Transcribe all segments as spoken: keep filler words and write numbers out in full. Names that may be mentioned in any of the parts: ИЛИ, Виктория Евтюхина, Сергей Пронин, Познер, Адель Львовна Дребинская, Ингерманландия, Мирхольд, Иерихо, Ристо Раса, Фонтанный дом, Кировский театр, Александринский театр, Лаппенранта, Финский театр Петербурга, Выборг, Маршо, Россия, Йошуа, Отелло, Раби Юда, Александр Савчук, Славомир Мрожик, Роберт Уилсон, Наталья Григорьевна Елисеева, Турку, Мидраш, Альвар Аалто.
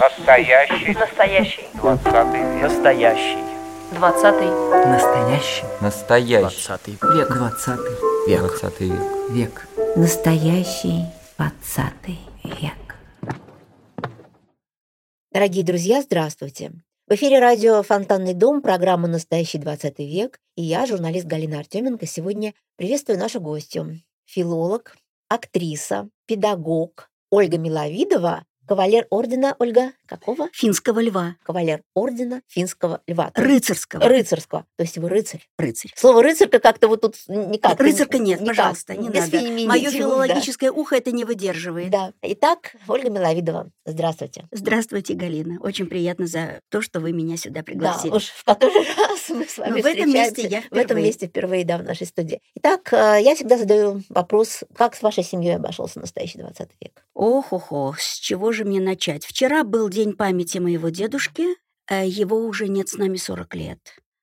Настоящий. Настоящий. Двадцатый век. Настоящий. Двадцатый. Настоящий. Настоящий. Двадцатый век. Двадцатый век. Двадцатый век. Век. Настоящий двадцатый век. Дорогие друзья, здравствуйте. В эфире радио «Фонтанный дом», программа «Настоящий двадцатый век». И я, журналист Галина Артеменко, сегодня приветствую нашу гостью. Филолог, актриса, педагог Ольга Миловидова, кавалер ордена, Ольга, какого? Финского льва. Кавалер ордена Финского льва. Рыцарского. Рыцарского. То есть вы рыцарь? Рыцарь. Слово «рыцарка» как-то вот тут никак. Рыцарка нет, никак. Пожалуйста, не без надо. Мое филологическое да. ухо это не выдерживает. Да. Итак, Ольга Миловидова, здравствуйте. Здравствуйте, Галина. Очень приятно за то, что вы меня сюда пригласили. Да, уж в который раз мы с вами в встречаемся. Этом месте я впервые. В этом месте впервые, да, в нашей студии. Итак, я всегда задаю вопрос, как с вашей семьей обошелся настоящий двадцатый век? Ох-ох-ох, с чего же мне начать? Вчера был день памяти моего дедушки, его уже нет с нами сорок лет.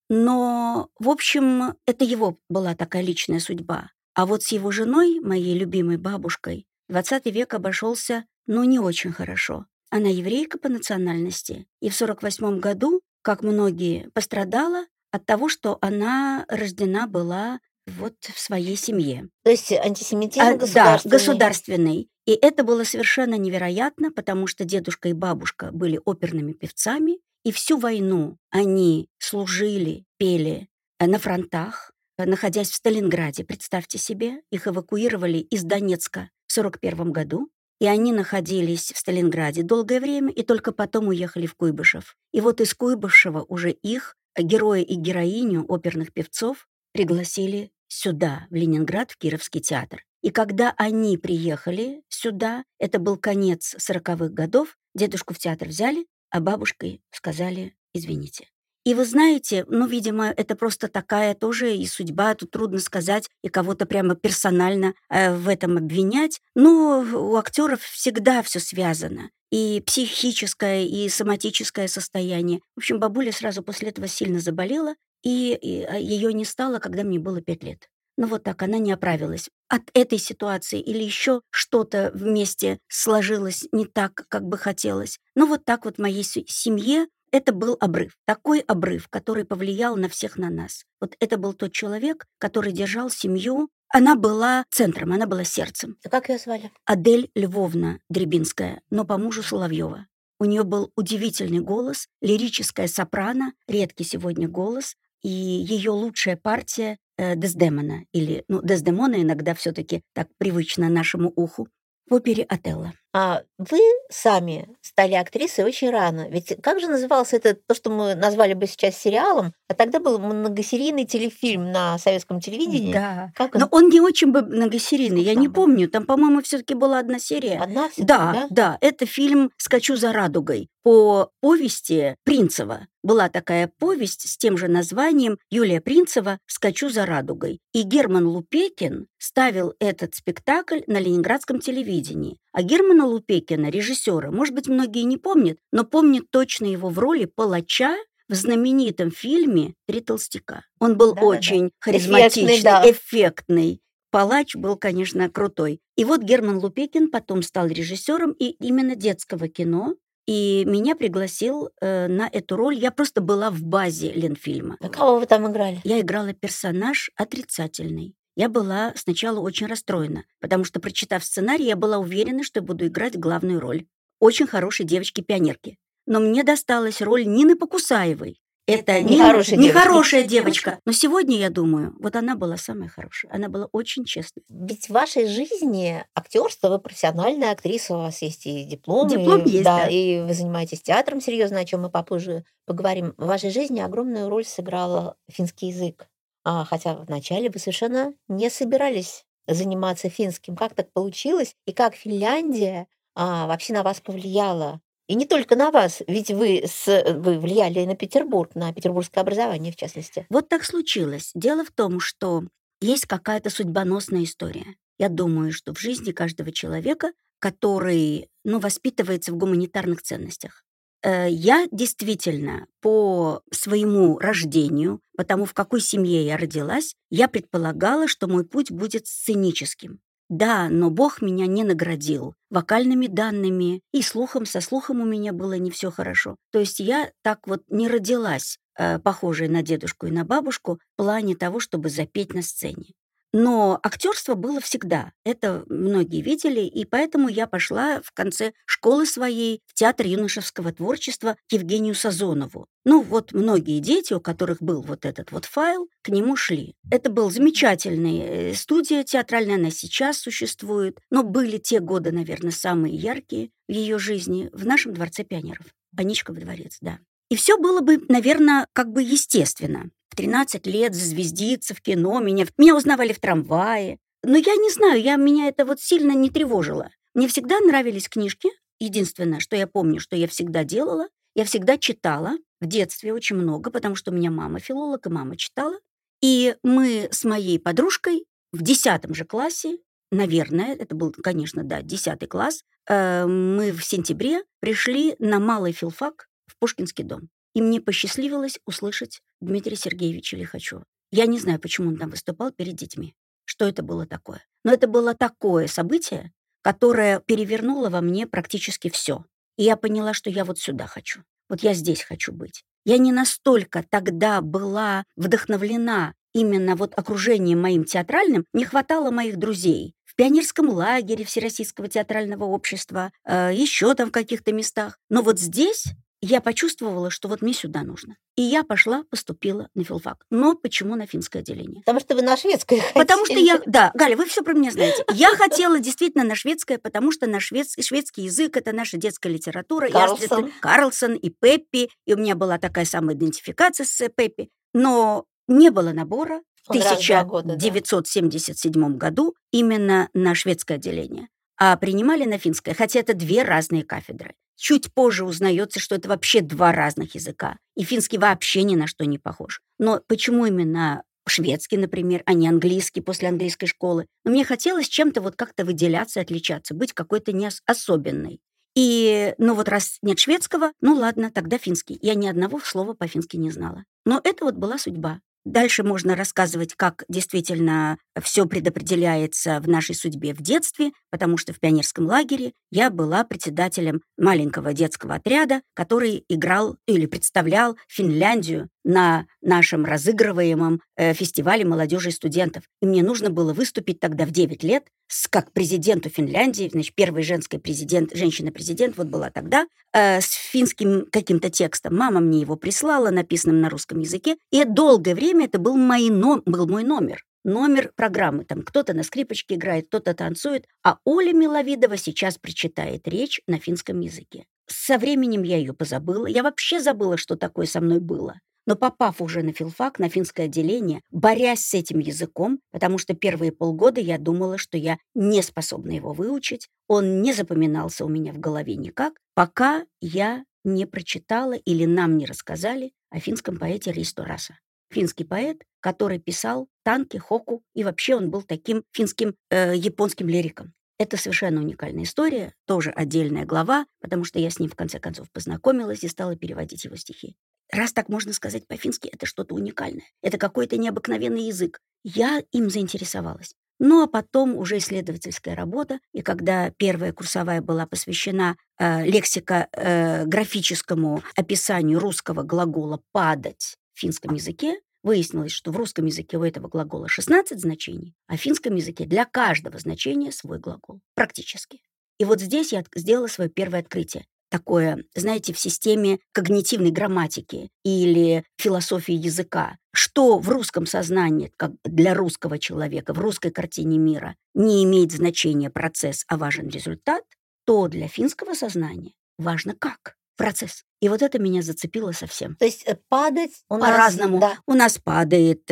Но, в общем, это его была такая личная судьба. А вот с его женой, моей любимой бабушкой, двадцатый век обошелся, ну, не очень хорошо. Она еврейка по национальности. И в сорок восьмом году, как многие, пострадала от того, что она рождена была вот в своей семье. То есть антисемитизм а, государственный. Да, государственный. И это было совершенно невероятно, потому что дедушка и бабушка были оперными певцами, и всю войну они служили, пели на фронтах, находясь в Сталинграде, представьте себе. Их эвакуировали из Донецка в сорок первом году, и они находились в Сталинграде долгое время, и только потом уехали в Куйбышев. И вот из Куйбышева уже их, героя и героиню оперных певцов, пригласили сюда, в Ленинград, в Кировский театр. И когда они приехали сюда, это был конец сороковых годов, дедушку в театр взяли, а бабушке сказали «извините». И вы знаете, ну, видимо, это просто такая тоже и судьба, тут трудно сказать, и кого-то прямо персонально э, в этом обвинять. Но у актеров всегда все связано. И психическое, и соматическое состояние. В общем, бабуля сразу после этого сильно заболела, и, и ее не стало, когда мне было пять лет. Ну вот так, она не оправилась. От этой ситуации или еще что-то вместе сложилось не так, как бы хотелось. Ну вот так вот в моей семье это был обрыв. Такой обрыв, который повлиял на всех на нас. Вот это был тот человек, который держал семью. Она была центром, она была сердцем. А как ее звали? Адель Львовна Дребинская, но по мужу Соловьева. У нее был удивительный голос, лирическая сопрано, редкий сегодня голос, и ее лучшая партия э, Дездемона, или, ну, Дездемона иногда все-таки так привычно нашему уху, в опере «Отелло». А вы сами стали актрисой очень рано. Ведь как же назывался это, то, что мы назвали бы сейчас сериалом, а тогда был многосерийный телефильм на советском телевидении? Да. Как он? Но он не очень был многосерийный, я там? не помню. Там, по-моему, все-таки была одна серия. Одна серия, да, да? Да, это фильм «Скачу за радугой» по повести Принцева. Была такая повесть с тем же названием Юлия Принцева «Скачу за радугой». И Герман Лупекин ставил этот спектакль на ленинградском телевидении. А Германа Лупекина, режиссера, может быть, многие не помнят, но помнят точно его в роли палача в знаменитом фильме «Три толстяка». Он был да, очень да, да. харизматичный, эффектный, да. эффектный. Палач был, конечно, крутой. И вот Герман Лупекин потом стал режиссером и именно детского кино. И меня пригласил э, на эту роль. Я просто была в базе Ленфильма. А кого вы там играли? Я играла персонаж отрицательный. Я была сначала очень расстроена, потому что, прочитав сценарий, я была уверена, что я буду играть главную роль. Очень хорошей девочки-пионерки. Но мне досталась роль Нины Покусаевой. Это нехорошая не, девочка. Не девочка. Но сегодня, я думаю, вот она была самая хорошая. Она была очень честной. Ведь в вашей жизни актерство, вы профессиональная актриса, у вас есть и диплом. Диплом и, есть, да, да. И вы занимаетесь театром серьезно, о чем мы попозже поговорим. В вашей жизни огромную роль сыграл финский язык. А, хотя вначале вы совершенно не собирались заниматься финским. Как так получилось? И как Финляндия а, вообще на вас повлияла? И не только на вас, ведь вы, с, вы влияли и на Петербург, на петербургское образование, в частности. Вот так случилось. Дело в том, что есть какая-то судьбоносная история. Я думаю, что в жизни каждого человека, который, ну, воспитывается в гуманитарных ценностях. Я действительно по своему рождению, потому в какой семье я родилась, я предполагала, что мой путь будет сценическим. Да, но Бог меня не наградил вокальными данными, и слухом, со слухом у меня было не все хорошо. То есть я так вот не родилась, э, похожая на дедушку и на бабушку, в плане того, чтобы запеть на сцене. Но актерство было всегда, это многие видели, и поэтому я пошла в конце школы своей в Театр юношеского творчества к Евгению Сазонову. Ну вот многие дети, у которых был вот этот вот файл, к нему шли. Это была замечательная студия театральная, она сейчас существует, но были те годы, наверное, самые яркие в ее жизни в нашем Дворце пионеров, Аничковый дворец, да. И все было бы, наверное, как бы естественно. В тринадцать лет звездиться в кино, меня, меня узнавали в трамвае. Но я не знаю, я, меня это вот сильно не тревожило. Мне всегда нравились книжки. Единственное, что я помню, что я всегда делала, я всегда читала. В детстве очень много, потому что у меня мама филолог, и мама читала. И мы с моей подружкой в десятом же классе, наверное, это был, конечно, да, десятый класс, э, мы в сентябре пришли на малый филфак в Пушкинский дом. И мне посчастливилось услышать Дмитрия Сергеевича Лихачева. Я не знаю, почему он там выступал перед детьми. Что это было такое? Но это было такое событие, которое перевернуло во мне практически все. И я поняла, что я вот сюда хочу. Вот я здесь хочу быть. Я не настолько тогда была вдохновлена именно вот окружением моим театральным. Не хватало моих друзей. В пионерском лагере Всероссийского театрального общества, э, еще там в каких-то местах. Но вот здесь... Я почувствовала, что вот мне сюда нужно. И я пошла, поступила на филфак. Но почему на финское отделение? Потому что вы на шведское хотели. Потому что я... Да, Галя, вы все про меня знаете. Я хотела действительно на шведское, потому что на шведский, шведский язык — это наша детская литература. Карлсон. Я, Карлсон и Пеппи. И у меня была такая самоидентификация с Пеппи. Но не было набора в тысяча девятьсот семьдесят седьмом года, да. году именно на шведское отделение. А принимали на финское, хотя это две разные кафедры. Чуть позже узнается, что это вообще два разных языка. И финский вообще ни на что не похож. Но почему именно шведский, например, а не английский после английской школы? Но мне хотелось чем-то вот как-то выделяться, отличаться, быть какой-то не особенной. И, ну вот раз нет шведского, ну ладно, тогда финский. Я ни одного слова по-фински не знала. Но это вот была судьба. Дальше можно рассказывать, как действительно все предопределяется в нашей судьбе в детстве, потому что в пионерском лагере я была председателем маленького детского отряда, который играл или представлял Финляндию на нашем разыгрываемом фестивале молодежи и студентов. И мне нужно было выступить тогда в девять лет с, как президенту Финляндии, значит, первая женская президент, женщина-президент вот была тогда, э, с финским каким-то текстом. Мама мне его прислала, написанным на русском языке. И долгое время это был, мои, но, был мой номер. Номер программы. Там кто-то на скрипочке играет, кто-то танцует. А Оля Миловидова сейчас прочитает речь на финском языке. Со временем я ее позабыла. Я вообще забыла, что такое со мной было. Но попав уже на филфак, на финское отделение, борясь с этим языком, потому что первые полгода я думала, что я не способна его выучить, он не запоминался у меня в голове никак, пока я не прочитала или нам не рассказали о финском поэте Ристо Раса. Финский поэт, который писал танки, хоку, и вообще он был таким финским, э, японским лириком. Это совершенно уникальная история, тоже отдельная глава, потому что я с ним в конце концов познакомилась и стала переводить его стихи. Раз так можно сказать по-фински, это что-то уникальное. Это какой-то необыкновенный язык. Я им заинтересовалась. Ну, а потом уже исследовательская работа. И когда первая курсовая была посвящена э, лексико-графическому описанию русского глагола «падать» в финском языке, выяснилось, что в русском языке у этого глагола шестнадцать значений, а в финском языке для каждого значения свой глагол. Практически. И вот здесь я сделала свое первое открытие. Такое, знаете, в системе когнитивной грамматики или философии языка, что в русском сознании, как для русского человека, в русской картине мира не имеет значения процесс, а важен результат, то для финского сознания важно как процесс. И вот это меня зацепило совсем. То есть падать по-разному. Да. У нас падает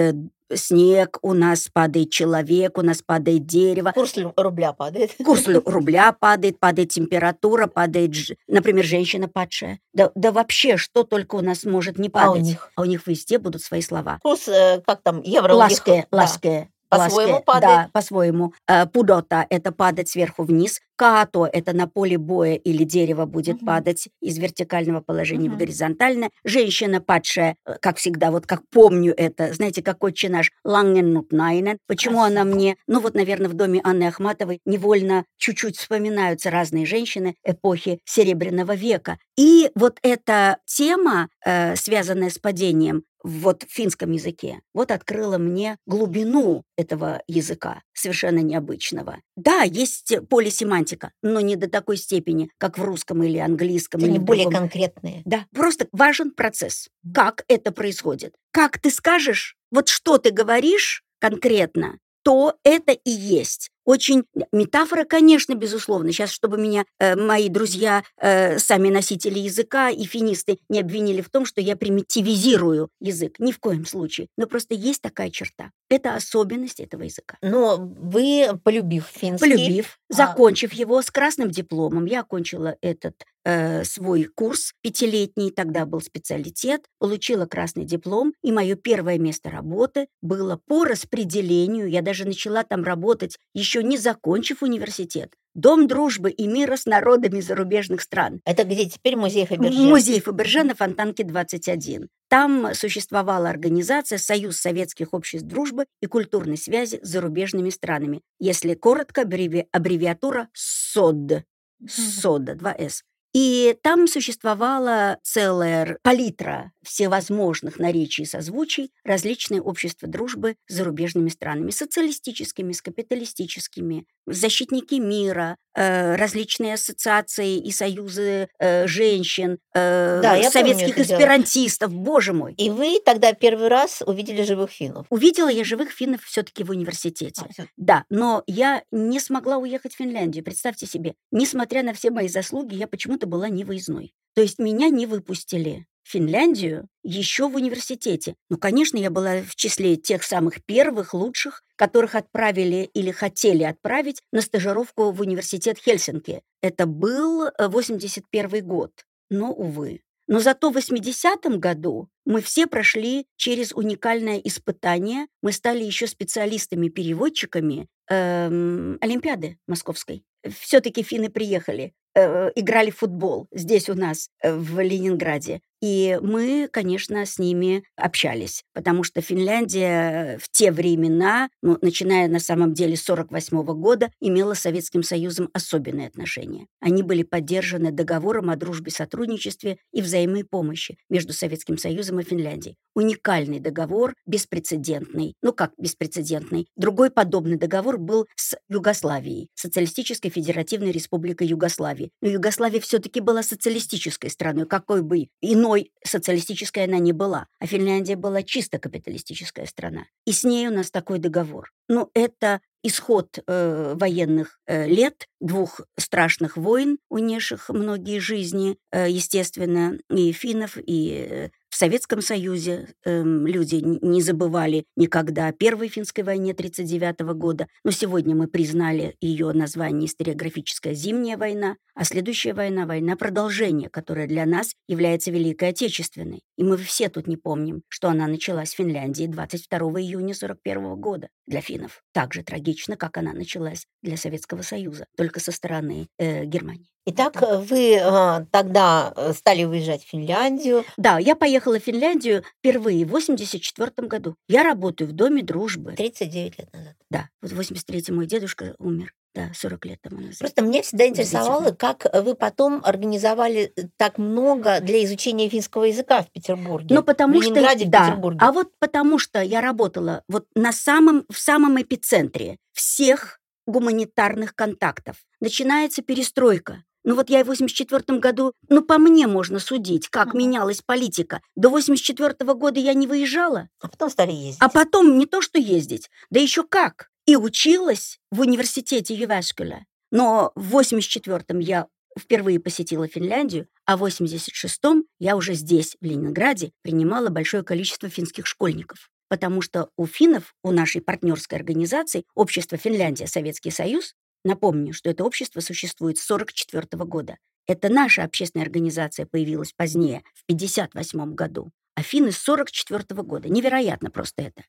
снег, у нас падает человек, у нас падает дерево. Курс рубля падает. Курс рубля падает, падает температура, падает, например, женщина падшая. Да, да вообще, что только у нас может не падать. А у них? А у них везде будут свои слова. Курс, как там, евро ласке, у них. Ласке, да. Ласке. По-своему падает. Да, по-своему. Пудота – это падать сверху вниз. Като – это на поле боя или дерево будет mm-hmm. падать из вертикального положения mm-hmm. в горизонтальное. Женщина падшая, как всегда, вот как помню это, знаете, как отче наш, Лангеннутнайнен. Почему Красиво. Она мне, ну вот, наверное, в доме Анны Ахматовой невольно чуть-чуть вспоминаются разные женщины эпохи Серебряного века. И вот эта тема, э, связанная с падением, вот в финском языке, вот открыла мне глубину этого языка, совершенно необычного. Да, есть полисемантика, но не до такой степени, как в русском или английском. Или более другом. Конкретные. Да, просто важен процесс, как это происходит. Как ты скажешь, вот что ты говоришь конкретно, то это и есть. Очень метафора, конечно, безусловно. Сейчас, чтобы меня э, мои друзья, э, сами носители языка и финисты не обвинили в том, что я примитивизирую язык. Ни в коем случае. Но просто есть такая черта. Это особенность этого языка. Но вы, полюбив финский... Полюбив, а... закончив его с красным дипломом, я окончила этот э, свой курс пятилетний, тогда был специалитет, получила красный диплом, и мое первое место работы было по распределению. Я даже начала там работать еще не закончив университет. Дом дружбы и мира с народами зарубежных стран. Это где теперь музей Фаберже? Музей Фаберже на Фонтанке двадцать один. Там существовала организация «Союз советских обществ дружбы и культурной связи с зарубежными странами». Если коротко, аббревиатура СОД. СОД, два «С». И там существовала целая палитра всевозможных наречий и созвучий, различные общества дружбы с зарубежными странами, социалистическими, с капиталистическими, защитники мира, э, различные ассоциации и союзы э, женщин, э, да, советских помню, эсперантистов, боже мой. И вы тогда первый раз увидели живых финнов? Увидела я живых финнов все-таки в университете. А, да, но я не смогла уехать в Финляндию, представьте себе. Несмотря на все мои заслуги, я почему-то была невыездной. То есть меня не выпустили в Финляндию еще в университете. Ну, конечно, я была в числе тех самых первых, лучших, которых отправили или хотели отправить на стажировку в университет Хельсинки. Это был восемьдесят первый год, но, увы. Но зато в восьмидесятом году мы все прошли через уникальное испытание. Мы стали еще специалистами-переводчиками эм, Олимпиады Московской. Все-таки финны приехали, э, играли в футбол здесь у нас, э, в Ленинграде. И мы, конечно, с ними общались, потому что Финляндия в те времена, ну, начиная на самом деле с сорок восьмого года, имела с Советским Союзом особенные отношения. Они были поддержаны договором о дружбе, сотрудничестве и взаимной помощи между Советским Союзом и Финляндией. Уникальный договор, беспрецедентный. Ну как беспрецедентный? Другой подобный договор был с Югославией, Социалистической Федеративной Республикой Югославии. Но Югославия все-таки была социалистической страной, какой бы иной социалистической она не была, а Финляндия была чисто капиталистическая страна. И с ней у нас такой договор. Ну, это исход э, военных э, лет, двух страшных войн, унесших многие жизни, э, естественно, и финнов, и э, в Советском Союзе э, люди не забывали никогда о Первой финской войне тысяча девятьсот тридцать девятого года, но сегодня мы признали ее название историографическая «Зимняя война», а следующая война — война продолжения, которая для нас является Великой Отечественной. И мы все тут не помним, что она началась в Финляндии двадцать второго июня сорок первого года для финнов. Так же трагично, как она началась для Советского Союза, только со стороны э, Германии. Итак, вы э, тогда стали уезжать в Финляндию. Да, я поехала в Финляндию впервые в восемьдесят четвёртом году. Я работаю в Доме дружбы. тридцать девять лет назад. Да, вот в восемьдесят третьем мой дедушка умер. Да, сорок лет тому назад. Просто меня всегда интересовало, как вы потом организовали так много для изучения финского языка в Петербурге. Ну, потому в Ленинграде, что... Да. В Петербурге. А вот потому что я работала вот на самом, в самом эпицентре всех гуманитарных контактов. Начинается перестройка. Ну вот я в восемьдесят четвёртом году, ну по мне можно судить, как ага. менялась политика. До восемьдесят четвёртого года я не выезжала. А потом стали ездить. А потом не то что ездить, да еще как. И училась в университете Юваскеля. Но в восемьдесят четвёртом я впервые посетила Финляндию, а в восемьдесят шестом я уже здесь, в Ленинграде, принимала большое количество финских школьников. Потому что у финнов, у нашей партнерской организации, общество Финляндия, Советский Союз, напомню, что это общество существует с сорок четвёртого года. Это наша общественная организация появилась позднее, в пятьдесят восьмом году. А финны с сорок четвёртого года. Невероятно просто это.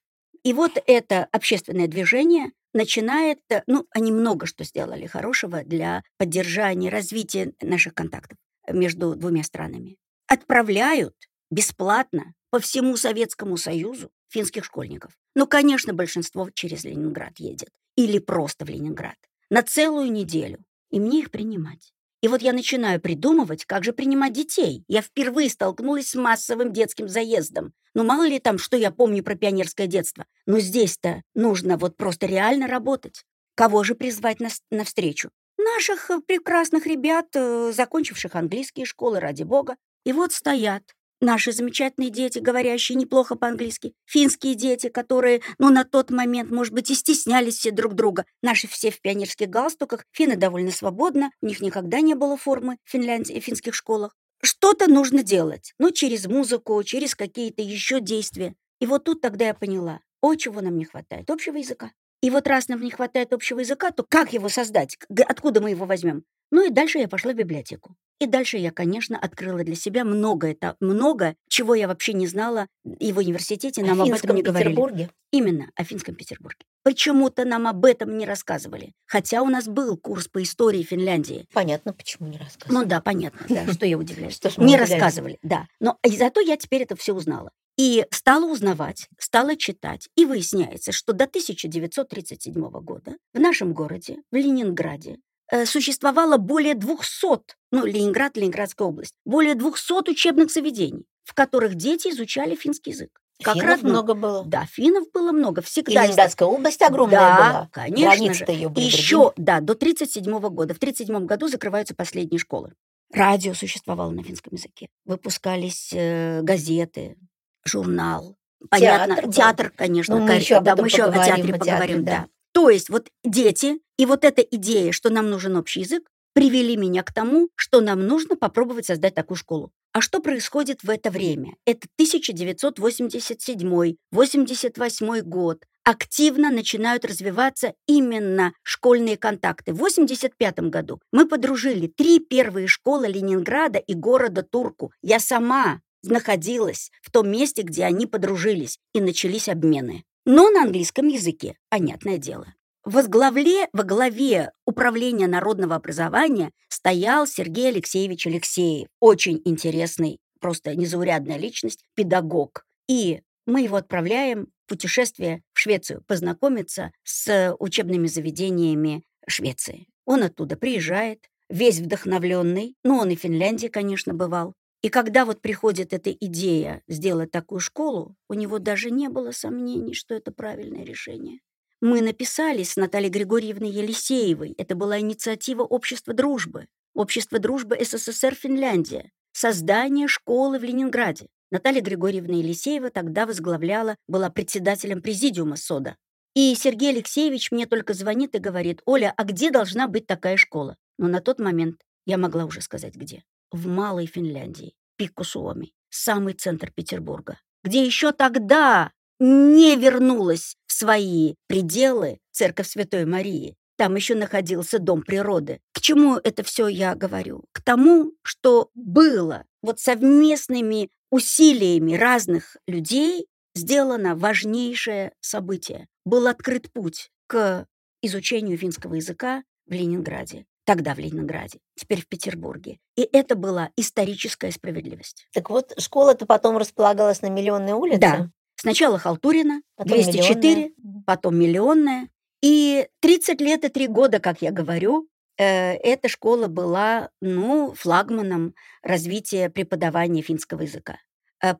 И вот это общественное движение начинает, ну, они много что сделали хорошего для поддержания, развития наших контактов между двумя странами. Отправляют бесплатно по всему Советскому Союзу финских школьников. Ну, конечно, большинство через Ленинград едет или просто в Ленинград на целую неделю. И мне их принимать. И вот я начинаю придумывать, как же принимать детей. Я впервые столкнулась с массовым детским заездом. Ну, мало ли там, что я помню про пионерское детство. Но здесь-то нужно вот просто реально работать. Кого же призвать на, на встречу? Наших прекрасных ребят, закончивших английские школы, ради бога. И вот стоят наши замечательные дети, говорящие неплохо по-английски. Финские дети, которые, ну, на тот момент, может быть, и стеснялись все друг друга. Наши все в пионерских галстуках. Финны довольно свободно. У них никогда не было формы в Финляндии, в финских школах. Что-то нужно делать. Ну, через музыку, через какие-то еще действия. И вот тут тогда я поняла, о, чего нам не хватает? Общего языка. И вот раз нам не хватает общего языка, то как его создать? Откуда мы его возьмем? Ну и дальше я пошла в библиотеку. И дальше я, конечно, открыла для себя многое, много, чего я вообще не знала. И в университете нам об этом не говорили. О Финском Петербурге? Именно, о Финском Петербурге. Почему-то нам об этом не рассказывали. Хотя у нас был курс по истории Финляндии. Понятно, почему не рассказывали. Ну да, понятно, да, что я удивляюсь. Не рассказывали, да. Но зато я теперь это все узнала. И стала узнавать, стала читать. И выясняется, что до тысяча девятьсот тридцать седьмого года в нашем городе, в Ленинграде, существовало более двухсот, ну, Ленинград, Ленинградская область, более двухсот учебных заведений, в которых дети изучали финский язык. Как финнов раз много было. Да, финнов было много. Всегда. Ленинградская область огромная, да, была. Да, конечно же. Ее были еще, да, до тридцать седьмого года. В тридцать седьмом году закрываются последние школы. Радио существовало на финском языке. Выпускались э, газеты, журнал. Понятно, театр, театр конечно. Ну, мы еще об этом да, мы еще поговорим, о театре о поговорим, да. да. То есть вот дети и вот эта идея, что нам нужен общий язык, привели меня к тому, что нам нужно попробовать создать такую школу. А что происходит в это время? Это тысяча девятьсот восемьдесят седьмой восемьдесят восьмой год. Активно начинают развиваться именно школьные контакты. В восемьдесят пятом году мы подружили три первые школы Ленинграда и города Турку. Я сама находилась в том месте, где они подружились, и начались обмены. Но на английском языке, понятное дело. Возглавле, во главе управления народного образования стоял Сергей Алексеевич Алексеев. Очень интересный, просто незаурядная личность, педагог. И мы его отправляем в путешествие в Швецию, познакомиться с учебными заведениями Швеции. Он оттуда приезжает, весь вдохновленный, ну, он и в Финляндии, конечно, бывал. И когда вот приходит эта идея сделать такую школу, у него даже не было сомнений, что это правильное решение. Мы написали с Натальей Григорьевной Елисеевой. Это была инициатива Общества дружбы. Общество дружбы СССР Финляндия. Создание школы в Ленинграде. Наталья Григорьевна Елисеева тогда возглавляла, была председателем президиума СОДА. И Сергей Алексеевич мне только звонит и говорит: «Оля, а где должна быть такая школа?» Но на тот момент я могла уже сказать, где. В Малой Финляндии, Пикку-Суоми, самый центр Петербурга, где еще тогда не вернулась в свои пределы церковь Святой Марии. Там еще находился Дом природы. К чему это все я говорю? К тому, что было вот совместными усилиями разных людей сделано важнейшее событие. Был открыт путь к изучению финского языка в Ленинграде. Тогда в Ленинграде, теперь в Петербурге. И это была историческая справедливость. Так вот, школа-то потом располагалась на Миллионной улице? Да. Сначала Халтурина, потом двести четыре, Миллионная. Потом Миллионная. И тридцать лет и три года, как я говорю, э, эта школа была, ну, флагманом развития преподавания финского языка.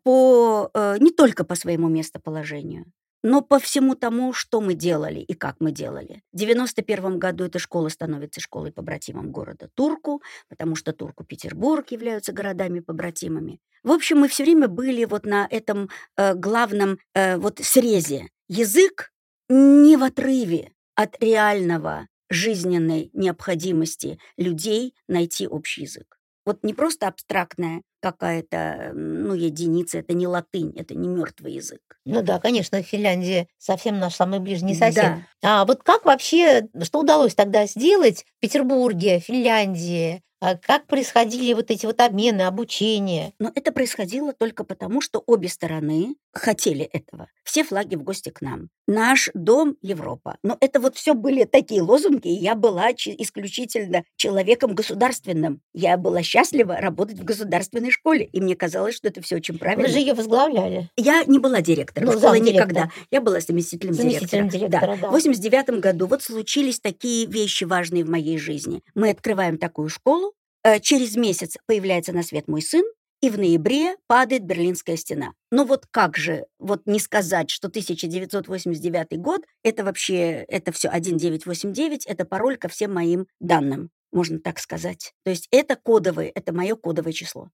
По, э, не только по своему местоположению, но по всему тому, что мы делали и как мы делали. В девяносто первом году эта школа становится школой-побратимом города Турку, потому что Турку и Петербург являются городами-побратимами. В общем, мы все время были вот на этом э, главном э, вот срезе. Язык не в отрыве от реального жизненной необходимости людей найти общий язык. Вот не просто абстрактная какая-то, ну, единица, это не латынь, это не мертвый язык. Ну да, конечно, Финляндия совсем наш самый ближний сосед. Да. А вот как вообще, что удалось тогда сделать в Петербурге, Финляндии? Как происходили вот эти вот обмены, обучение? Но это происходило только потому, что обе стороны хотели этого. Все флаги в гости к нам. Наш дом – Европа. Но это вот все были такие лозунги, и я была исключительно человеком государственным. Я была счастлива работать в государственной школе, и мне казалось, что это все очень правильно. Вы же ее возглавляли. Я не была директором ну, школы никогда. Я была заместителем, заместителем директора. директора да. Да. В восемьдесят девятом году вот случились такие вещи важные в моей жизни. Мы открываем такую школу, через месяц появляется на свет мой сын, и в ноябре падает Берлинская стена. Ну вот как же вот не сказать, что тысяча девятьсот восемьдесят девятый год, это вообще, это все тысяча девятьсот восемьдесят девять, это пароль ко всем моим данным, можно так сказать. То есть это кодовое, это мое кодовое число.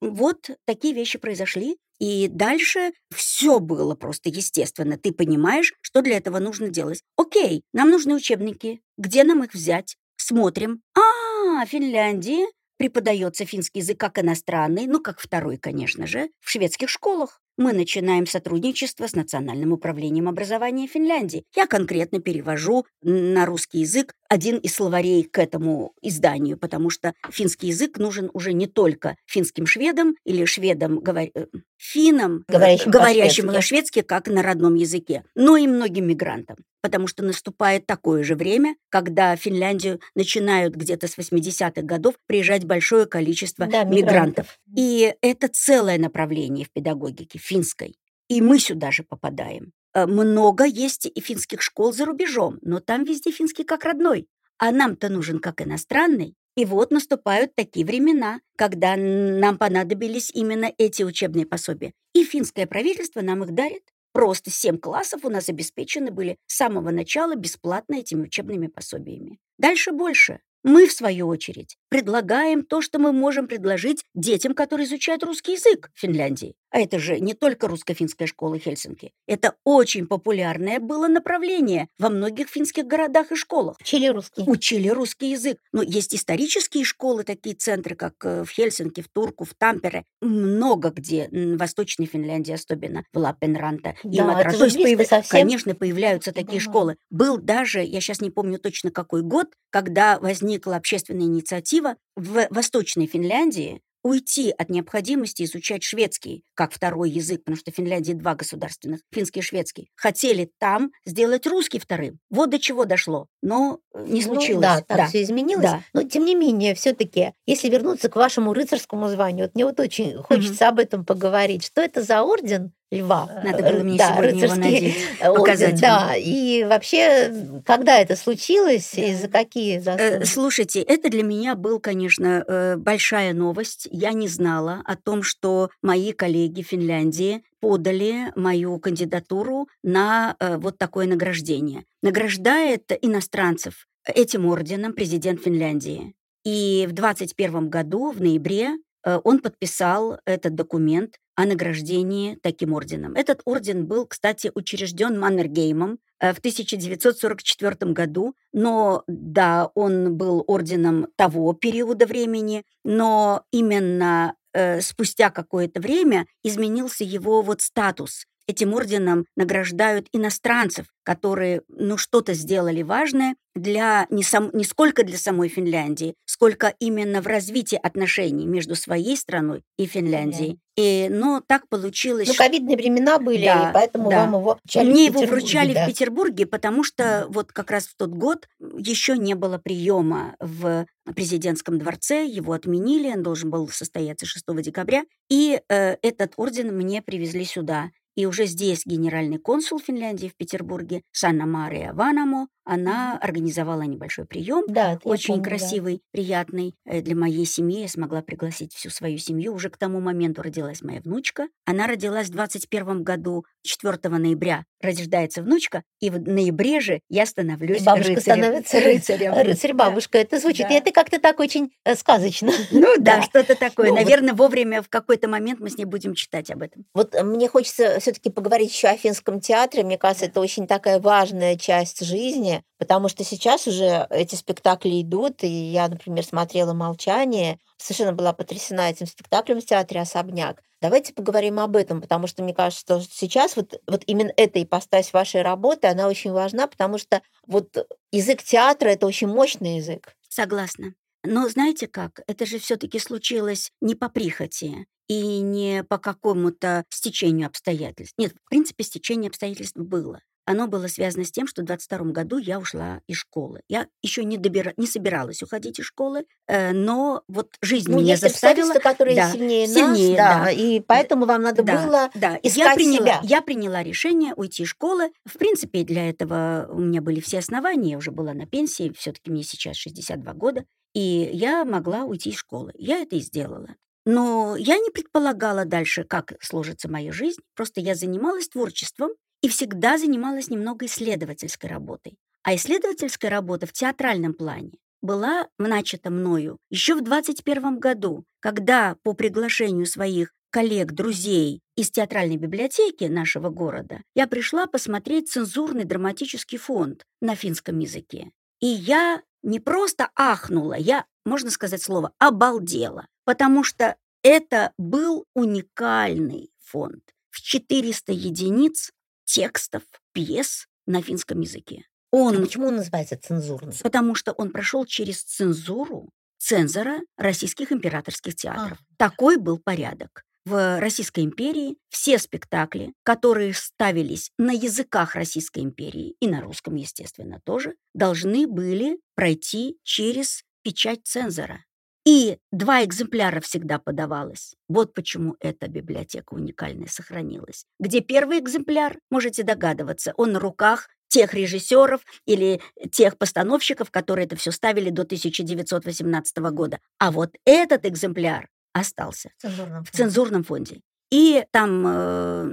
Вот такие вещи произошли, и дальше все было просто естественно. Ты понимаешь, что для этого нужно делать. Окей, нам нужны учебники. Где нам их взять? Смотрим. А, Финляндия. Преподается финский язык как иностранный, ну, как второй, конечно же, в шведских школах. Мы начинаем сотрудничество с Национальным управлением образования Финляндии. Я конкретно перевожу на русский язык один из словарей к этому изданию, потому что финский язык нужен уже не только финским шведам или шведам, говор... финам, говорящим, говорящим по-шведски, как на родном языке, но и многим мигрантам, потому что наступает такое же время, когда в Финляндию начинают где-то с восьмидесятых годов приезжать большое количество да, мигрантов. мигрантов. И это целое направление в педагогике финской. И мы сюда же попадаем. Много есть и финских школ за рубежом, но там везде финский как родной. А нам-то нужен как иностранный. И вот наступают такие времена, когда нам понадобились именно эти учебные пособия. И финское правительство нам их дарит. Просто семь классов у нас обеспечены были с самого начала бесплатно этими учебными пособиями. Дальше больше. Мы, в свою очередь, предлагаем то, что мы можем предложить детям, которые изучают русский язык в Финляндии. А это же не только русско-финская школа Хельсинки. Это очень популярное было направление во многих финских городах и школах. Учили русский. Учили русский язык. Но есть исторические школы, такие центры, как в Хельсинки, в Турку, в Тампере. Много где, в Восточной Финляндии особенно, в Лаппенранта. Да, это же близко совсем. Конечно, появляются такие школы. Был даже, я сейчас не помню точно какой год, когда возник возникла общественная инициатива в Восточной Финляндии уйти от необходимости изучать шведский как второй язык, потому что в Финляндии два государственных, финский и шведский. Хотели там сделать русский вторым. Вот до чего дошло, но не случилось. Ну, да, там да. все изменилось. Да. Но, тем не менее, все-таки, если вернуться к вашему рыцарскому званию, вот мне вот очень хочется mm-hmm. об этом поговорить. Что это за орден? Льва. Надо было мне да, сегодня его надеть, показать. Да, и вообще, когда это случилось, да. и за какие заслуги? Слушайте, это для меня была, конечно, большая новость. Я не знала о том, что мои коллеги в Финляндии подали мою кандидатуру на вот такое награждение. Награждает иностранцев этим орденом президент Финляндии. И в двадцать первом году, в ноябре, он подписал этот документ о награждении таким орденом. Этот орден был, кстати, учрежден Маннергеймом в тысяча девятьсот сорок четвёртом году, но, да, он был орденом того периода времени, но именно э, спустя какое-то время изменился его вот статус. Этим орденом награждают иностранцев, которые, ну, что-то сделали важное для, не, сам, не сколько для самой Финляндии, сколько именно в развитии отношений между своей страной и Финляндией. И, но так получилось... Ну, ковидные времена были, да, и поэтому да. вам его вручали. Мне его вручали да. в Петербурге, потому что да. вот как раз в тот год еще не было приема в президентском дворце, его отменили, он должен был состояться шестого декабря, и э, этот орден мне привезли сюда. И уже здесь генеральный консул Финляндии в Петербурге Санна Мария Ванамо, она организовала небольшой прием, да, очень помню, красивый, да. приятный для моей семьи. Я смогла пригласить всю свою семью. Уже к тому моменту родилась моя внучка. Она родилась в двадцать первом году, четвёртого ноября рождается внучка, и в ноябре же я становлюсь бабушка рыцарем. Становится рыцарем. Рыцарь-бабушка, это звучит, да. и это как-то так очень сказочно. Ну да, да. что-то такое. Ну, наверное, вот... вовремя, в какой-то момент мы с ней будем читать об этом. Вот мне хочется все-таки поговорить еще о Финском театре. Мне кажется, это очень такая важная часть жизни, потому что сейчас уже эти спектакли идут, и я, например, смотрела «Молчание», совершенно была потрясена этим спектаклем в театре «Особняк». Давайте поговорим об этом, потому что, мне кажется, что сейчас вот, вот именно эта ипостась вашей работы, она очень важна, потому что вот язык театра – это очень мощный язык. Согласна. Но знаете как, это же все-таки случилось не по прихоти. и не по какому-то стечению обстоятельств. Нет, в принципе, стечение обстоятельств было. Оно было связано с тем, что в двадцать втором году я ушла из школы. Я еще не, добира... не собиралась уходить из школы, э, но вот жизнь ну, меня заставила... Ну, которые да, сильнее, сильнее нас, да, да, и поэтому вам надо да, было да. искать я приняла, себя. Я приняла решение уйти из школы. В принципе, для этого у меня были все основания. Я уже была на пенсии, все-таки мне сейчас шестьдесят два года, и я могла уйти из школы. Я это и сделала. Но я не предполагала дальше, как сложится моя жизнь. Просто я занималась творчеством, и всегда занималась немного исследовательской работой. А исследовательская работа в театральном плане была начата мною еще в двадцать первом году, когда по приглашению своих коллег, друзей из театральной библиотеки нашего города я пришла посмотреть цензурный драматический фонд на финском языке. И я не просто ахнула, я, можно сказать слово, обалдела, потому что это был уникальный фонд в четыреста единиц текстов, пьес на финском языке. Он, а почему он называется цензурным? Потому что он прошел через цензуру цензора российских императорских театров. А. Такой был порядок. В Российской империи все спектакли, которые ставились на языках Российской империи и на русском, естественно, тоже, должны были пройти через печать цензора. И два экземпляра всегда подавалось. Вот почему эта библиотека уникальная сохранилась. Где первый экземпляр, можете догадываться, он на руках тех режиссеров или тех постановщиков, которые это все ставили до тысяча девятьсот восемнадцатого года. А вот этот экземпляр остался в цензурном фонде. В цензурном фонде. И там э,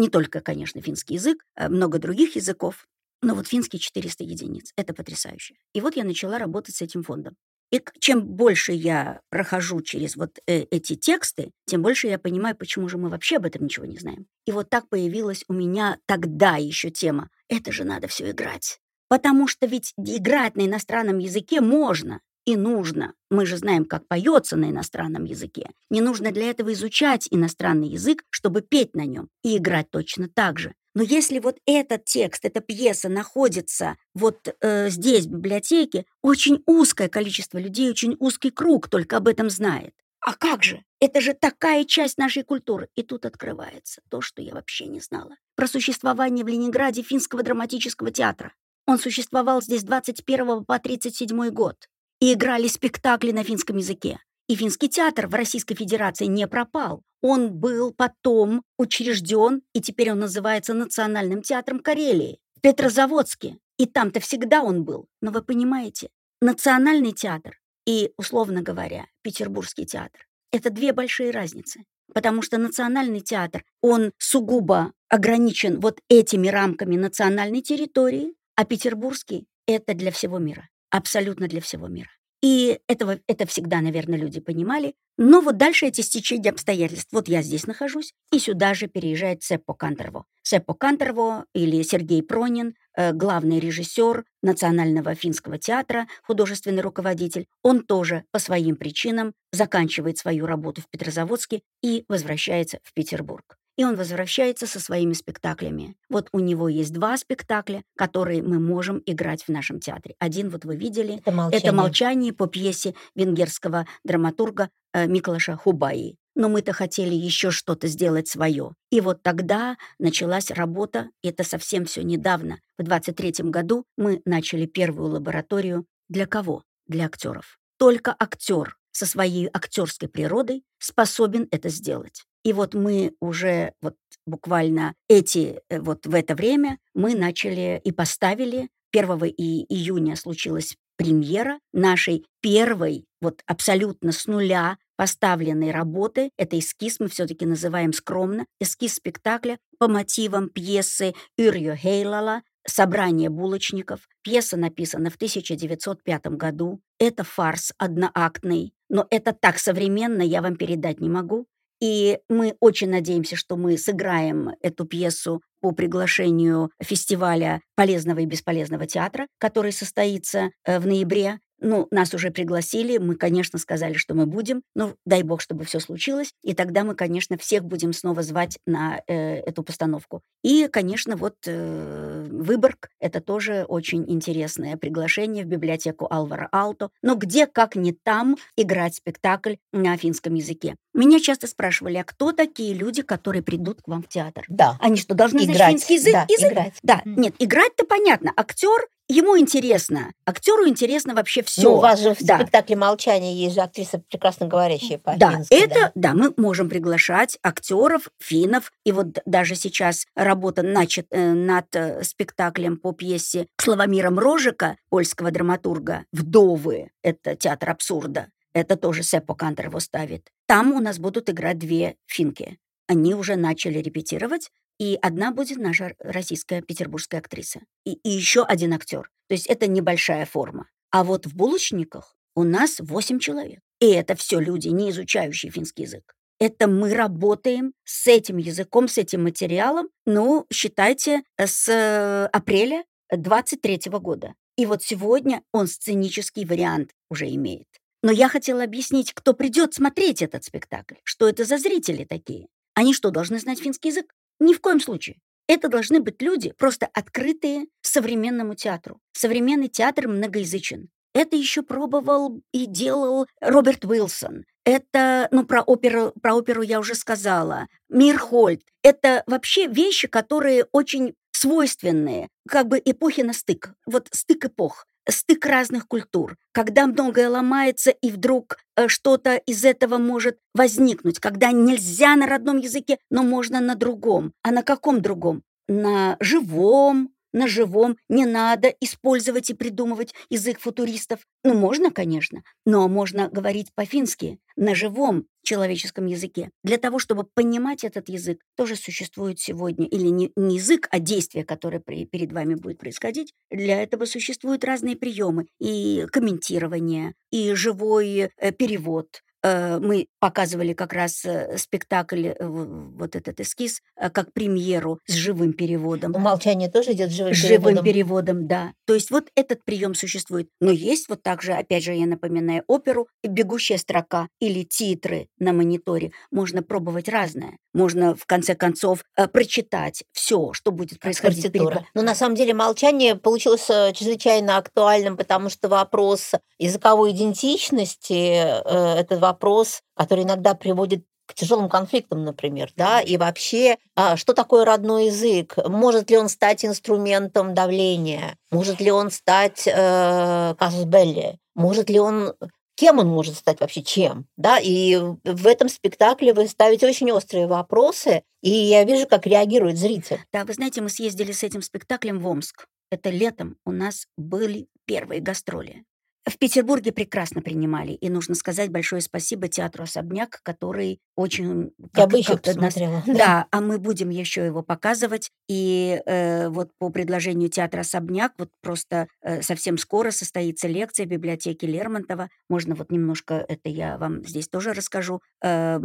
не только, конечно, финский язык, много других языков, но вот финский четыреста единиц. Это потрясающе. И вот я начала работать с этим фондом. И чем больше я прохожу через вот эти тексты, тем больше я понимаю, почему же мы вообще об этом ничего не знаем. И вот так появилась у меня тогда еще тема. Это же надо все играть. Потому что ведь играть на иностранном языке можно и нужно. Мы же знаем, как поется на иностранном языке. Не нужно для этого изучать иностранный язык, чтобы петь на нем и играть точно так же. Но если вот этот текст, эта пьеса находится вот э, здесь, в библиотеке, очень узкое количество людей, очень узкий круг только об этом знает. А как же? Это же такая часть нашей культуры. И тут открывается то, что я вообще не знала. Про существование в Ленинграде Финского драматического театра. Он существовал здесь с двадцать первого по тридцать седьмой год. И играли спектакли на финском языке. И Финский театр в Российской Федерации не пропал. Он был потом учрежден, и теперь он называется Национальным театром Карелии, в Петрозаводске. И там-то всегда он был. Но вы понимаете, Национальный театр и, условно говоря, Петербургский театр — это две большие разницы. Потому что Национальный театр, он сугубо ограничен вот этими рамками национальной территории, а Петербургский — это для всего мира, абсолютно для всего мира. И этого, это всегда, наверное, люди понимали. Но вот дальше эти стечения обстоятельств. Вот я здесь нахожусь, и сюда же переезжает Сеппо Кантерво. Сеппо Кантерво или Сергей Пронин, главный режиссер Национального Финского театра, художественный руководитель, он тоже по своим причинам заканчивает свою работу в Петрозаводске и возвращается в Петербург. И он возвращается со своими спектаклями. Вот у него есть два спектакля, которые мы можем играть в нашем театре. Один, вот вы видели, это «Молчание», это «Молчание» по пьесе венгерского драматурга э, Миклоша Хубаи. Но мы-то хотели еще что-то сделать свое. И вот тогда началась работа, это совсем все недавно. В двадцать третьем году мы начали первую лабораторию. Для кого? Для актеров. Только актер со своей актерской природой способен это сделать. И вот мы уже вот буквально эти, вот в это время мы начали и поставили. первого июня случилась премьера нашей первой, вот абсолютно с нуля поставленной работы. Это эскиз, мы все-таки называем скромно, эскиз спектакля по мотивам пьесы Юрьё Хейлала «Собрание булочников». Пьеса написана в тысяча девятьсот пятом году. Это фарс одноактный, но это так современно, я вам передать не могу. И мы очень надеемся, что мы сыграем эту пьесу по приглашению фестиваля полезного и бесполезного театра, который состоится в ноябре. Ну, нас уже пригласили, мы, конечно, сказали, что мы будем, но дай бог, чтобы все случилось, и тогда мы, конечно, всех будем снова звать на э, эту постановку. И, конечно, вот э, Выборг — это тоже очень интересное приглашение в библиотеку Альвара Аалто, но где, как не там, играть спектакль на финском языке. Меня часто спрашивали, а кто такие люди, которые придут к вам в театр? Да. Они что, должны играть, значит, финский язык? Да, язык? Играть. Да. Mm-hmm. Нет, играть-то понятно, актер. Ему интересно, актеру интересно вообще все. Ну, у вас же в да. спектакле «Молчание» есть же актриса, прекрасно говорящая по-фински. Да, это, да. да, мы можем приглашать актеров, финнов. И вот даже сейчас работа начат, э, над э, спектаклем по пьесе Славомира Мрожика, польского драматурга «Вдовы», это театр абсурда, это тоже Сеппо Кантерво ставит. Там у нас будут играть две финки. Они уже начали репетировать. И одна будет наша российская петербургская актриса. И, и еще один актер. То есть это небольшая форма. А вот в «Булочниках» у нас восемь человек. И это все люди, не изучающие финский язык. Это мы работаем с этим языком, с этим материалом, ну, считайте, с апреля двадцать третьего года. И вот сегодня он сценический вариант уже имеет. Но я хотела объяснить, кто придет смотреть этот спектакль. Что это за зрители такие? Они что, должны знать финский язык? Ни в коем случае. Это должны быть люди, просто открытые современному театру. Современный театр многоязычен. Это еще пробовал и делал Роберт Уилсон. Это, ну, про оперу, про оперу я уже сказала. Мирхольд. Это вообще вещи, которые очень свойственные, как бы эпохи на стык. Вот стык эпох. Стык разных культур, когда многое ломается, и вдруг что-то из этого может возникнуть, когда нельзя на родном языке, но можно на другом. А на каком другом? На живом, на живом. Не надо использовать и придумывать язык футуристов. Ну, можно, конечно, но можно говорить по-фински на живом человеческом языке. Для того, чтобы понимать этот язык, тоже существует сегодня, или не, не язык, а действие, которое при, перед вами будет происходить, для этого существуют разные приемы, и комментирование, и живой э, перевод. Э, мы показывали как раз э, спектакль, э, вот этот эскиз, э, как премьеру с живым переводом. «Молчание» тоже идет с живым, живым переводом. Живым переводом, да. То есть вот этот прием существует. Но есть вот также, опять же, я напоминаю, оперу, «Бегущая строка» или титры на мониторе. Можно пробовать разное. Можно, в конце концов, прочитать все, что будет происходить. Перед... Но на самом деле «Молчание» получилось чрезвычайно актуальным, потому что вопрос языковой идентичности э, – это вопрос, который иногда приводит к тяжелым конфликтам, например, да, и вообще, что такое родной язык? Может ли он стать инструментом давления? Может ли он стать э, казус белли? Может ли он... Кем он может стать вообще? Чем? Да? И в этом спектакле вы ставите очень острые вопросы, и я вижу, как реагирует зритель. Да, вы знаете, мы съездили с этим спектаклем в Омск. Это летом у нас были первые гастроли. В Петербурге прекрасно принимали, и нужно сказать большое спасибо театру «Особняк», который очень... Я бы еще посмотрела. Нас... Да, а мы будем еще его показывать, и э, вот по предложению театра «Особняк» вот просто э, совсем скоро состоится лекция в библиотеке Лермонтова. Можно вот немножко, это я вам здесь тоже расскажу. Э,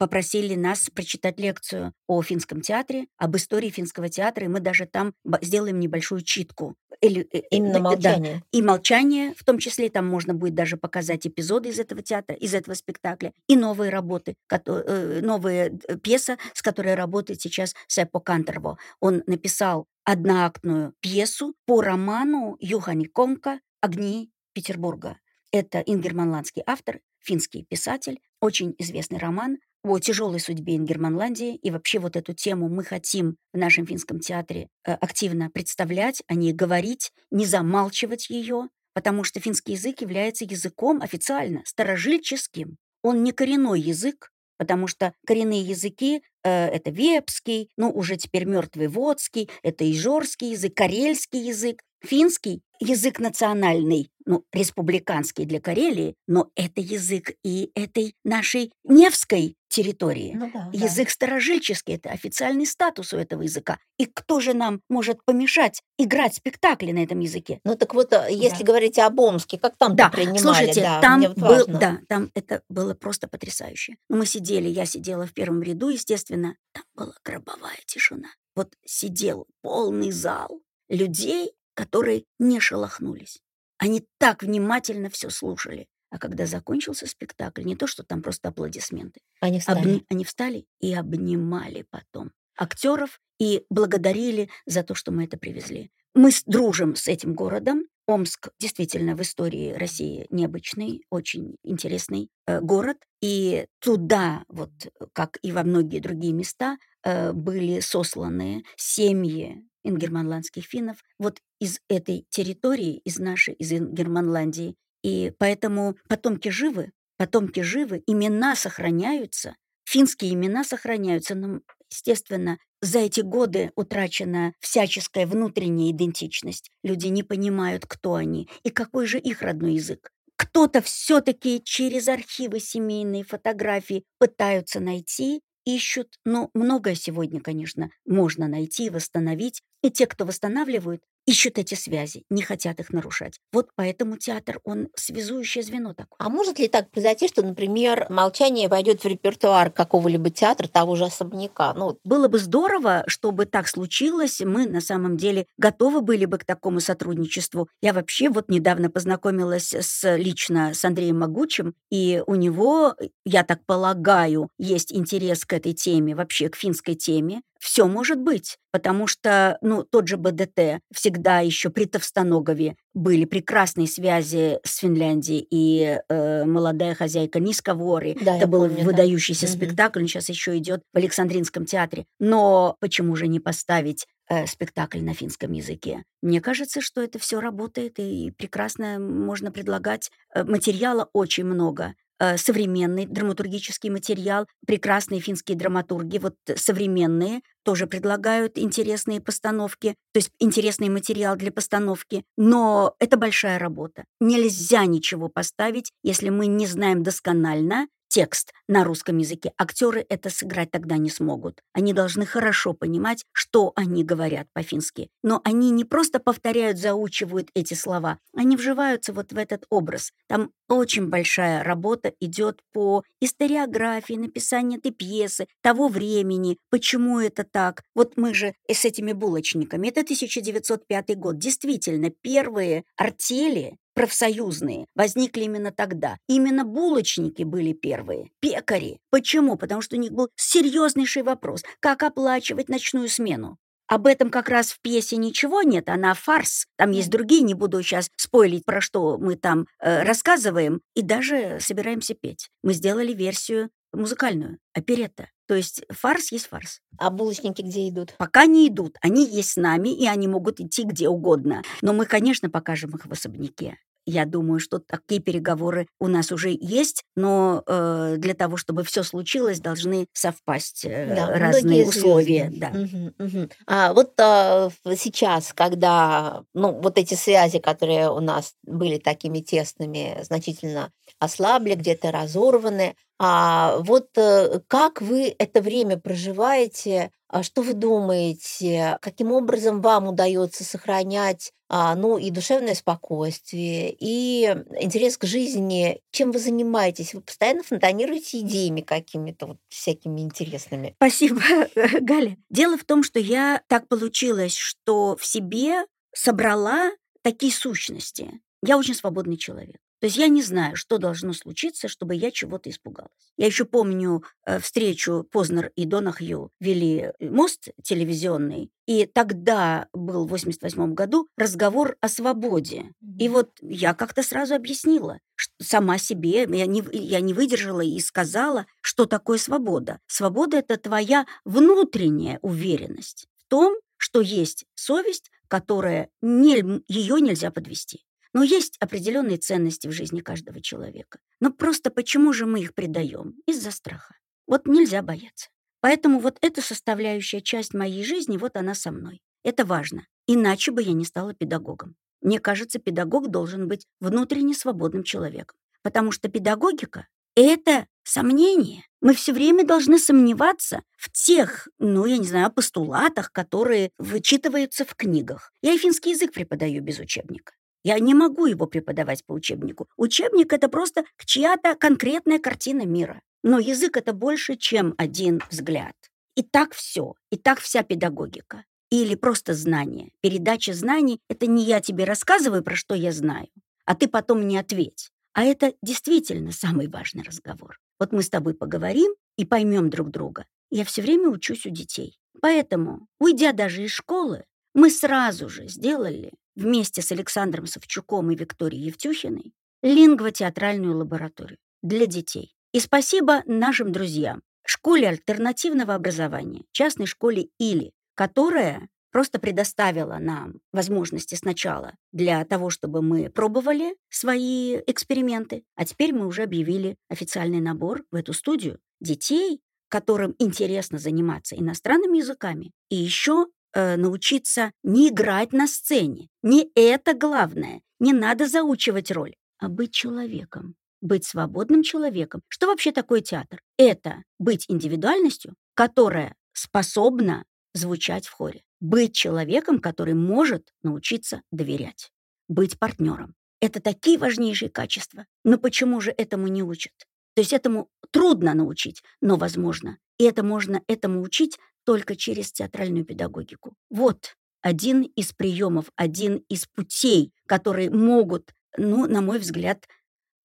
попросили нас прочитать лекцию о финском театре, об истории финского театра, и мы даже там сделаем небольшую читку. Или, Именно э, «Молчание». Да, и «Молчание», в том числе там можно будет даже показать эпизоды из этого театра, из этого спектакля, и новые работы, которые, новая пьеса, с которой работает сейчас Сеппо Кантерво. Он написал одноактную пьесу по роману Юхани Конка «Огни Петербурга». Это ингерманландский автор, финский писатель, очень известный роман о тяжелой судьбе Ингерманландии. И вообще вот эту тему мы хотим в нашем финском театре активно представлять, о ней говорить, не замалчивать ее. Потому что финский язык является языком официально старожильческим. Он не коренной язык, потому что коренные языки э, — это вепский, ну, уже теперь мертвый водский, это ижорский язык, карельский язык. Финский — язык национальный, ну, республиканский для Карелии, но это язык и этой нашей Невской территории. Ну да, язык да. старожильческий — это официальный статус у этого языка. И кто же нам может помешать играть спектакли на этом языке? Ну так вот, если да. говорить об Омске, как там да. принимали? Слушайте, да, там, вот был, да, там это было просто потрясающе. Мы сидели, я сидела в первом ряду, естественно, там была гробовая тишина. Вот сидел полный зал людей, которые не шелохнулись. Они так внимательно все слушали. А когда закончился спектакль, не то, что там просто аплодисменты. Они встали. Обни... Они встали и обнимали потом актеров и благодарили за то, что мы это привезли. Мы дружим с этим городом. Омск действительно в истории России необычный, очень интересный э, город. И туда, вот, как и во многие другие места, э, были сосланы семьи ингерманландских финнов вот из этой территории, из нашей, из Ингерманландии. И поэтому потомки живы, потомки живы, имена сохраняются, финские имена сохраняются. Но, естественно, за эти годы утрачена всяческая внутренняя идентичность. Люди не понимают, кто они и какой же их родной язык. Кто-то все-таки через архивы семейные, фотографии пытаются найти, ищут. Но многое сегодня, конечно, можно найти и восстановить. И те, кто восстанавливают, ищут эти связи, не хотят их нарушать. Вот поэтому театр, он связующее звено такое. А может ли так произойти, что, например, «Молчание» войдет в репертуар какого-либо театра, того же «Особняка»? Ну, было бы здорово, чтобы так случилось. Мы, на самом деле, готовы были бы к такому сотрудничеству. Я вообще вот недавно познакомилась с, лично с Андреем Могучим, и у него, я так полагаю, есть интерес к этой теме, вообще к финской теме. Все может быть, потому что, ну, тот же БДТ, всегда еще при Товстоногове были прекрасные связи с Финляндией, и э, молодая хозяйка Нисковори. Да, это был помню, выдающийся да. спектакль, он сейчас еще идет в Александринском театре. Но почему же не поставить э, спектакль на финском языке? Мне кажется, что это все работает, и прекрасно можно предлагать. Материала очень много. Современный драматургический материал, прекрасные финские драматурги, вот современные, тоже предлагают интересные постановки, то есть интересный материал для постановки, но это большая работа. Нельзя ничего поставить, если мы не знаем досконально текст на русском языке. Актеры это сыграть тогда не смогут. Они должны хорошо понимать, что они говорят по-фински. Но они не просто повторяют, заучивают эти слова, они вживаются вот в этот образ. Там очень большая работа идет по историографии, написанию этой пьесы, того времени, почему это так. Вот мы же с этими булочниками. Это тысяча девятьсот пятый год. Действительно, первые артели профсоюзные возникли именно тогда. Именно булочники были первые, пекари. Почему? Потому что у них был серьезнейший вопрос, как оплачивать ночную смену. Об этом как раз в пьесе ничего нет, она фарс. Там есть другие, не буду сейчас спойлить, про что мы там э, рассказываем, и даже собираемся петь. Мы сделали версию музыкальную, оперетта. То есть фарс есть фарс. А булочники где идут? Пока не идут. Они есть с нами, и они могут идти где угодно. Но мы, конечно, покажем их в «Особняке». Я думаю, что такие переговоры у нас уже есть, но э, для того, чтобы все случилось, должны совпасть э, да, разные условия. Да. Угу, угу. А вот а, сейчас, когда ну, вот эти связи, которые у нас были такими тесными, значительно ослабли, где-то разорваны, а вот как вы это время проживаете? Что вы думаете? Каким образом вам удается сохранять ну, и душевное спокойствие, и интерес к жизни? Чем вы занимаетесь? Вы постоянно фонтанируете идеями какими-то вот всякими интересными. Спасибо, Галя. Дело в том, что я так получилось, что в себе собрала такие сущности. Я очень свободный человек. То есть я не знаю, что должно случиться, чтобы я чего-то испугалась. Я еще помню э, встречу Познер и Донахью, вели мост телевизионный, и тогда был в восемьдесят восьмом году разговор о свободе. И вот я как-то сразу объяснила сама себе, я не, я не выдержала и сказала, что такое свобода. Свобода – это твоя внутренняя уверенность в том, что есть совесть, которая не, ее нельзя подвести. Но есть определенные ценности в жизни каждого человека. Но просто почему же мы их предаем? Из-за страха. Вот нельзя бояться. Поэтому вот эта составляющая часть моей жизни, вот она со мной. Это важно. Иначе бы я не стала педагогом. Мне кажется, педагог должен быть внутренне свободным человеком. Потому что педагогика — это сомнение. Мы все время должны сомневаться в тех, ну, я не знаю, постулатах, которые вычитываются в книгах. Я и финский язык преподаю без учебника. Я не могу его преподавать по учебнику. Учебник — это просто чья-то конкретная картина мира. Но язык — это больше, чем один взгляд. И так все, и так вся педагогика. Или просто знание. Передача знаний — это не я тебе рассказываю, про что я знаю, а ты потом не ответь. А это действительно самый важный разговор. Вот мы с тобой поговорим и поймем друг друга. Я все время учусь у детей. Поэтому, уйдя даже из школы, мы сразу же сделали вместе с Александром Савчуком и Викторией Евтюхиной лингвотеатральную лабораторию для детей. И спасибо нашим друзьям, школе альтернативного образования, частной школе ИЛИ, которая просто предоставила нам возможности сначала для того, чтобы мы пробовали свои эксперименты, а теперь мы уже объявили официальный набор в эту студию детей, которым интересно заниматься иностранными языками и еще э, научиться не играть на сцене. Не это главное. Не надо заучивать роль, а быть человеком. Быть свободным человеком. Что вообще такое театр? Это быть индивидуальностью, которая способна звучать в хоре. Быть человеком, который может научиться доверять. Быть партнером. Это такие важнейшие качества. Но почему же этому не учат? То есть этому трудно научить, но возможно. И это можно этому учить только через театральную педагогику. Вот один из приемов, один из путей, которые могут, ну, на мой взгляд,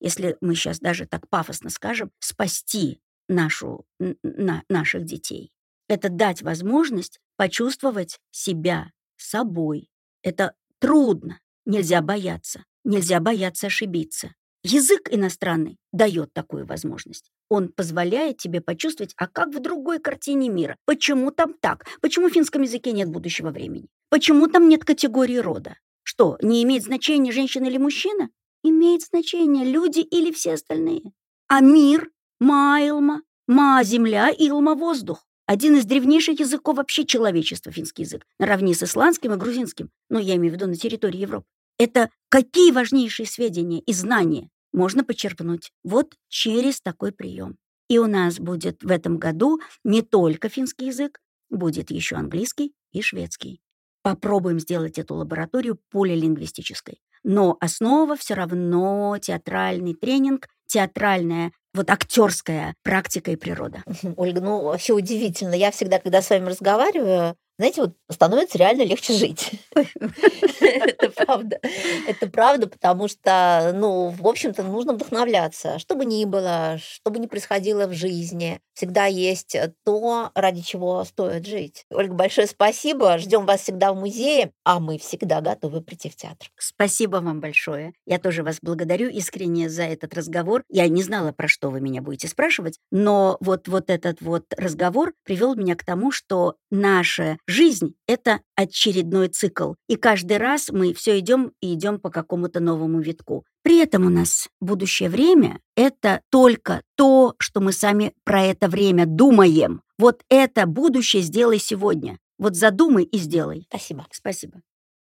если мы сейчас даже так пафосно скажем, спасти нашу, на, наших детей. Это дать возможность почувствовать себя собой. Это трудно. Нельзя бояться. Нельзя бояться ошибиться. Язык иностранный дает такую возможность. Он позволяет тебе почувствовать, а как в другой картине мира? Почему там так? Почему в финском языке нет будущего времени? Почему там нет категории рода? Что, не имеет значения, женщина или мужчина? Имеет значение, люди или все остальные. А мир, ма-илма, ма-земля, илма-воздух. Один из древнейших языков вообще человечества, финский язык, наравне с исландским и грузинским, ну, я имею в виду на территории Европы. Это какие важнейшие сведения и знания можно почерпнуть вот через такой прием. И у нас будет в этом году не только финский язык, будет еще английский и шведский. Попробуем сделать эту лабораторию полилингвистической. Но основа все равно театральный тренинг, театральная, вот актерская практика и природа. Ольга, ну вообще удивительно. Я всегда, когда с вами разговариваю, знаете, вот становится реально легче жить. Это правда. Это правда, потому что, ну, в общем-то, нужно вдохновляться. Что бы ни было, что бы ни происходило в жизни, всегда есть то, ради чего стоит жить. Ольга, большое спасибо. Ждем вас всегда в музее, а мы всегда готовы прийти в театр. Спасибо вам большое. Я тоже вас благодарю искренне за этот разговор. Я не знала, про что вы меня будете спрашивать, но вот, вот этот вот разговор привел меня к тому, что наше жизнь — это очередной цикл. И каждый раз мы все идем и идем по какому-то новому витку. При этом у нас будущее время — это только то, что мы сами про это время думаем. Вот это будущее сделай сегодня. Вот задумай и сделай. Спасибо. Спасибо.